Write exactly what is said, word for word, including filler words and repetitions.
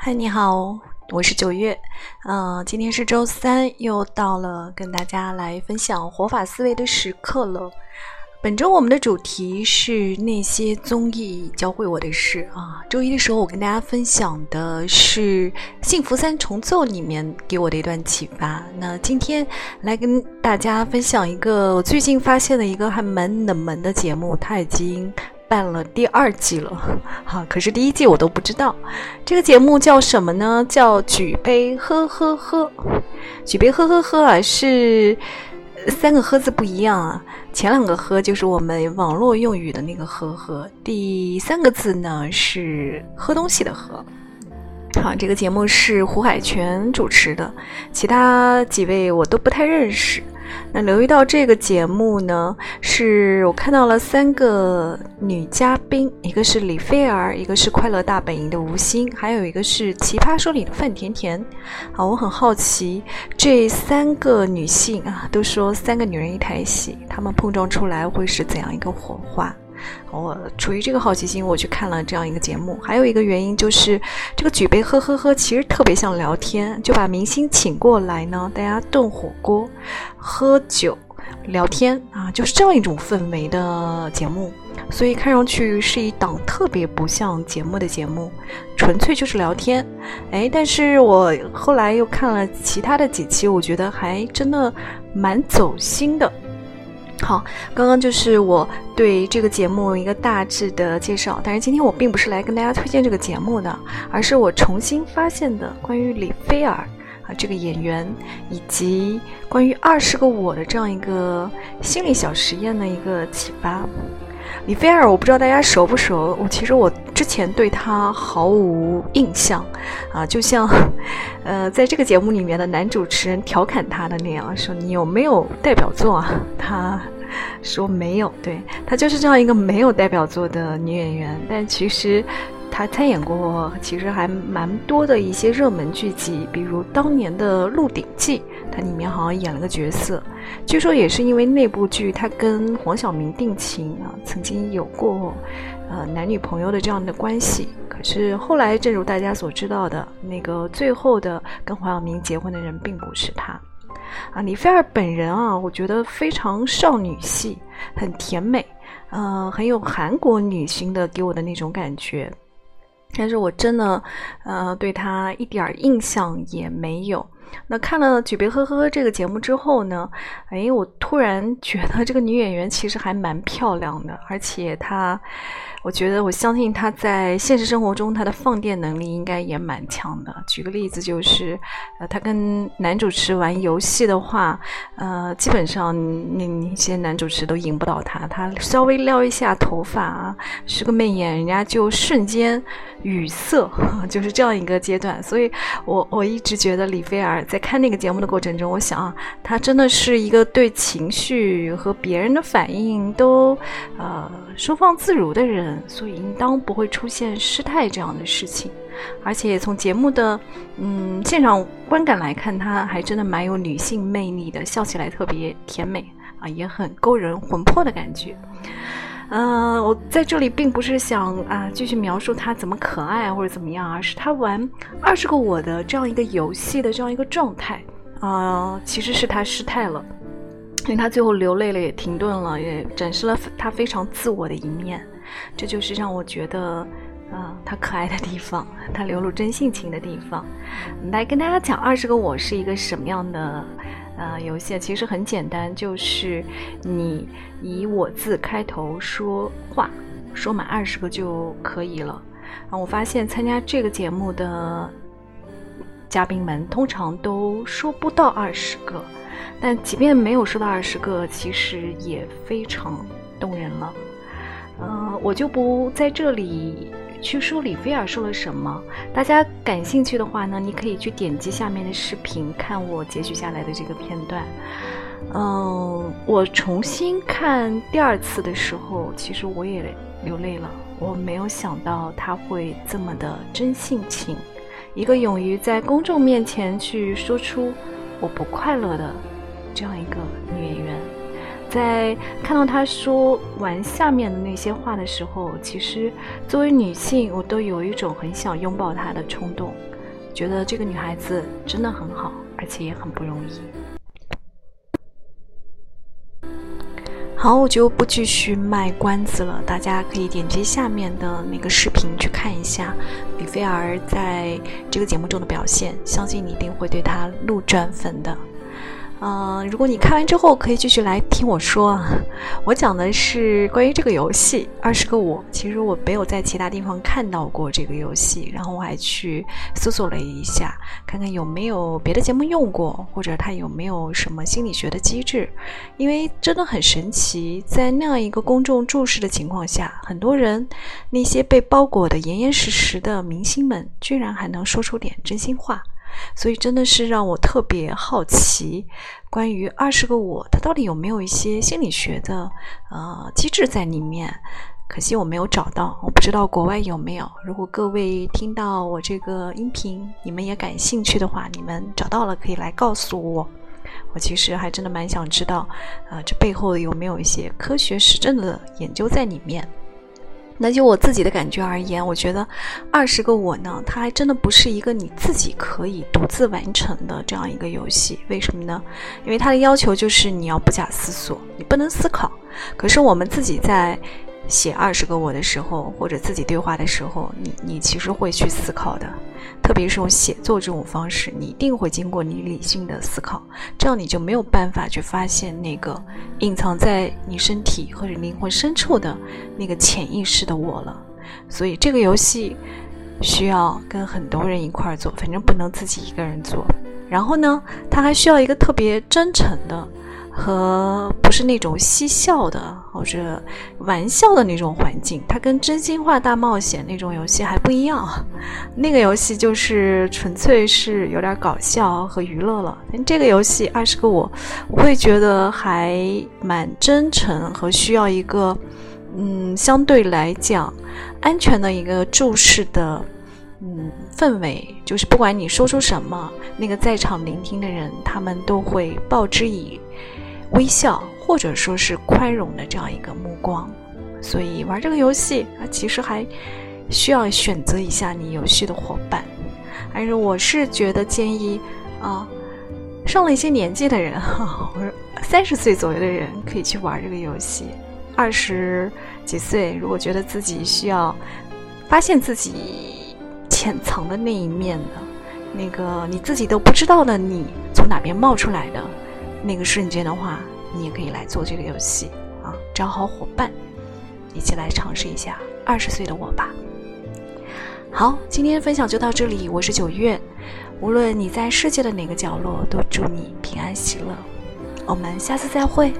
嗨，你好，我是九月。呃，今天是周三，又到了跟大家来分享活法思维的时刻了。本周我们的主题是那些综艺教会我的事啊。周一的时候，我跟大家分享的是《幸福三重奏》里面给我的一段启发。那今天来跟大家分享一个我最近发现的一个还蛮冷门的节目，它已经办了第二季了，哈、啊，可是第一季我都不知道。这个节目叫什么呢？叫举杯呵呵呵。举杯呵呵呵啊，是三个呵字不一样啊。前两个呵就是我们网络用语的那个呵呵，第三个字呢是喝东西的喝。好，这个节目是胡海泉主持的，其他几位我都不太认识。那留意到这个节目呢，是我看到了三个女嘉宾，一个是李菲儿，一个是快乐大本营的吴昕，还有一个是奇葩说里的范甜甜。好，我很好奇这三个女性啊，都说三个女人一台戏，她们碰撞出来会是怎样一个火花。我出于这个好奇心，我去看了这样一个节目。还有一个原因就是这个举杯呵呵呵其实特别像聊天，就把明星请过来呢，大家炖火锅喝酒聊天啊，就是这样一种氛围的节目。所以看上去是一档特别不像节目的节目，纯粹就是聊天。哎，但是我后来又看了其他的几期，我觉得还真的蛮走心的。好，刚刚就是我对这个节目一个大致的介绍，但是今天我并不是来跟大家推荐这个节目的，而是我重新发现的关于李菲儿啊这个演员，以及关于二十个我的这样一个心理小实验的一个启发。李菲儿我不知道大家熟不熟，我其实我之前对她毫无印象啊，就像呃，在这个节目里面的男主持人调侃她的那样，说你有没有代表作啊，她说没有。对，她就是这样一个没有代表作的女演员，但其实她参演过其实还蛮多的一些热门剧集，比如当年的《鹿鼎记》，她里面好像演了个角色，据说也是因为那部剧她跟黄晓明定情啊，曾经有过呃男女朋友的这样的关系。可是后来正如大家所知道的，那个最后的跟黄晓明结婚的人并不是她啊。李菲儿本人啊，我觉得非常少女系，很甜美，呃很有韩国女星的给我的那种感觉，但是我真的呃对她一点印象也没有。那看了举杯呵呵这个节目之后呢，哎，我突然觉得这个女演员其实还蛮漂亮的，而且她，我觉得我相信她在现实生活中她的放电能力应该也蛮强的。举个例子就是，呃，她跟男主持玩游戏的话，呃，基本上那那些男主持都赢不到她，她稍微撩一下头发啊，是个媚眼，人家就瞬间语塞，就是这样一个阶段。所以我我一直觉得李菲儿。在看那个节目的过程中，我想啊，他真的是一个对情绪和别人的反应都呃收放自如的人，所以应当不会出现失态这样的事情。而且从节目的嗯现场观感来看，他还真的蛮有女性魅力的，笑起来特别甜美啊，也很勾人魂魄的感觉。呃，我在这里并不是想啊继续描述他怎么可爱或者怎么样，而是他玩二十个我的这样一个游戏的这样一个状态啊、呃，其实是他失态了，因为他最后流泪了，也停顿了，也展示了他非常自我的一面，这就是让我觉得。啊、嗯，他可爱的地方，他流露真性情的地方。来跟大家讲二十个我是一个什么样的呃游戏，其实很简单，就是你以我字开头说话，说满二十个就可以了。啊，我发现参加这个节目的嘉宾们通常都说不到二十个，但即便没有说到二十个，其实也非常动人了。呃，我就不在这里去说李菲儿说了什么，大家感兴趣的话呢，你可以去点击下面的视频看我截取下来的这个片段。嗯，我重新看第二次的时候，其实我也流泪了，我没有想到他会这么的真性情，一个勇于在公众面前去说出我不快乐的这样一个女演员。在看到她说完下面的那些话的时候，其实作为女性，我都有一种很想拥抱她的冲动，觉得这个女孩子真的很好，而且也很不容易。好，我就不继续卖关子了，大家可以点击下面的那个视频去看一下比菲儿在这个节目中的表现，相信你一定会对她路转粉的。嗯、呃，如果你看完之后可以继续来听我说啊，我讲的是关于这个游戏《二十个我》，其实我没有在其他地方看到过这个游戏，然后我还去搜索了一下，看看有没有别的节目用过，或者它有没有什么心理学的机制，因为真的很神奇，在那样一个公众注视的情况下，很多人那些被包裹得严严实实的明星们居然还能说出点真心话，所以真的是让我特别好奇，关于二十个我，它到底有没有一些心理学的呃机制在里面？可惜我没有找到，我不知道国外有没有。如果各位听到我这个音频，你们也感兴趣的话，你们找到了可以来告诉我。我其实还真的蛮想知道，呃，这背后有没有一些科学实证的研究在里面？那就我自己的感觉而言，我觉得二十个我呢，它还真的不是一个你自己可以独自完成的这样一个游戏。为什么呢？因为它的要求就是你要不假思索，你不能思考。可是我们自己在写二十个我的时候，或者自己对话的时候，你你其实会去思考的，特别是用写作这种方式，你一定会经过你理性的思考，这样你就没有办法去发现那个隐藏在你身体或者灵魂深处的那个潜意识的我了。所以这个游戏需要跟很多人一块做，反正不能自己一个人做。然后呢，它还需要一个特别真诚的和不是那种嬉笑的或者玩笑的那种环境，它跟真心话大冒险那种游戏还不一样。那个游戏就是纯粹是有点搞笑和娱乐了，但这个游戏二十个我，我会觉得还蛮真诚和需要一个嗯相对来讲安全的一个注视的嗯氛围，就是不管你说出什么，那个在场聆听的人他们都会报之以微笑或者说是宽容的这样一个目光。所以玩这个游戏啊，其实还需要选择一下你游戏的伙伴。但是我是觉得建议啊，上了一些年纪的人，我说三十岁左右的人可以去玩这个游戏。二十几岁如果觉得自己需要发现自己潜藏的那一面的，那个你自己都不知道的你从哪边冒出来的那个瞬间的话，你也可以来做这个游戏啊，找好伙伴，一起来尝试一下二十岁的我吧。好，今天分享就到这里，我是九月，无论你在世界的哪个角落，都祝你平安喜乐，我们下次再会。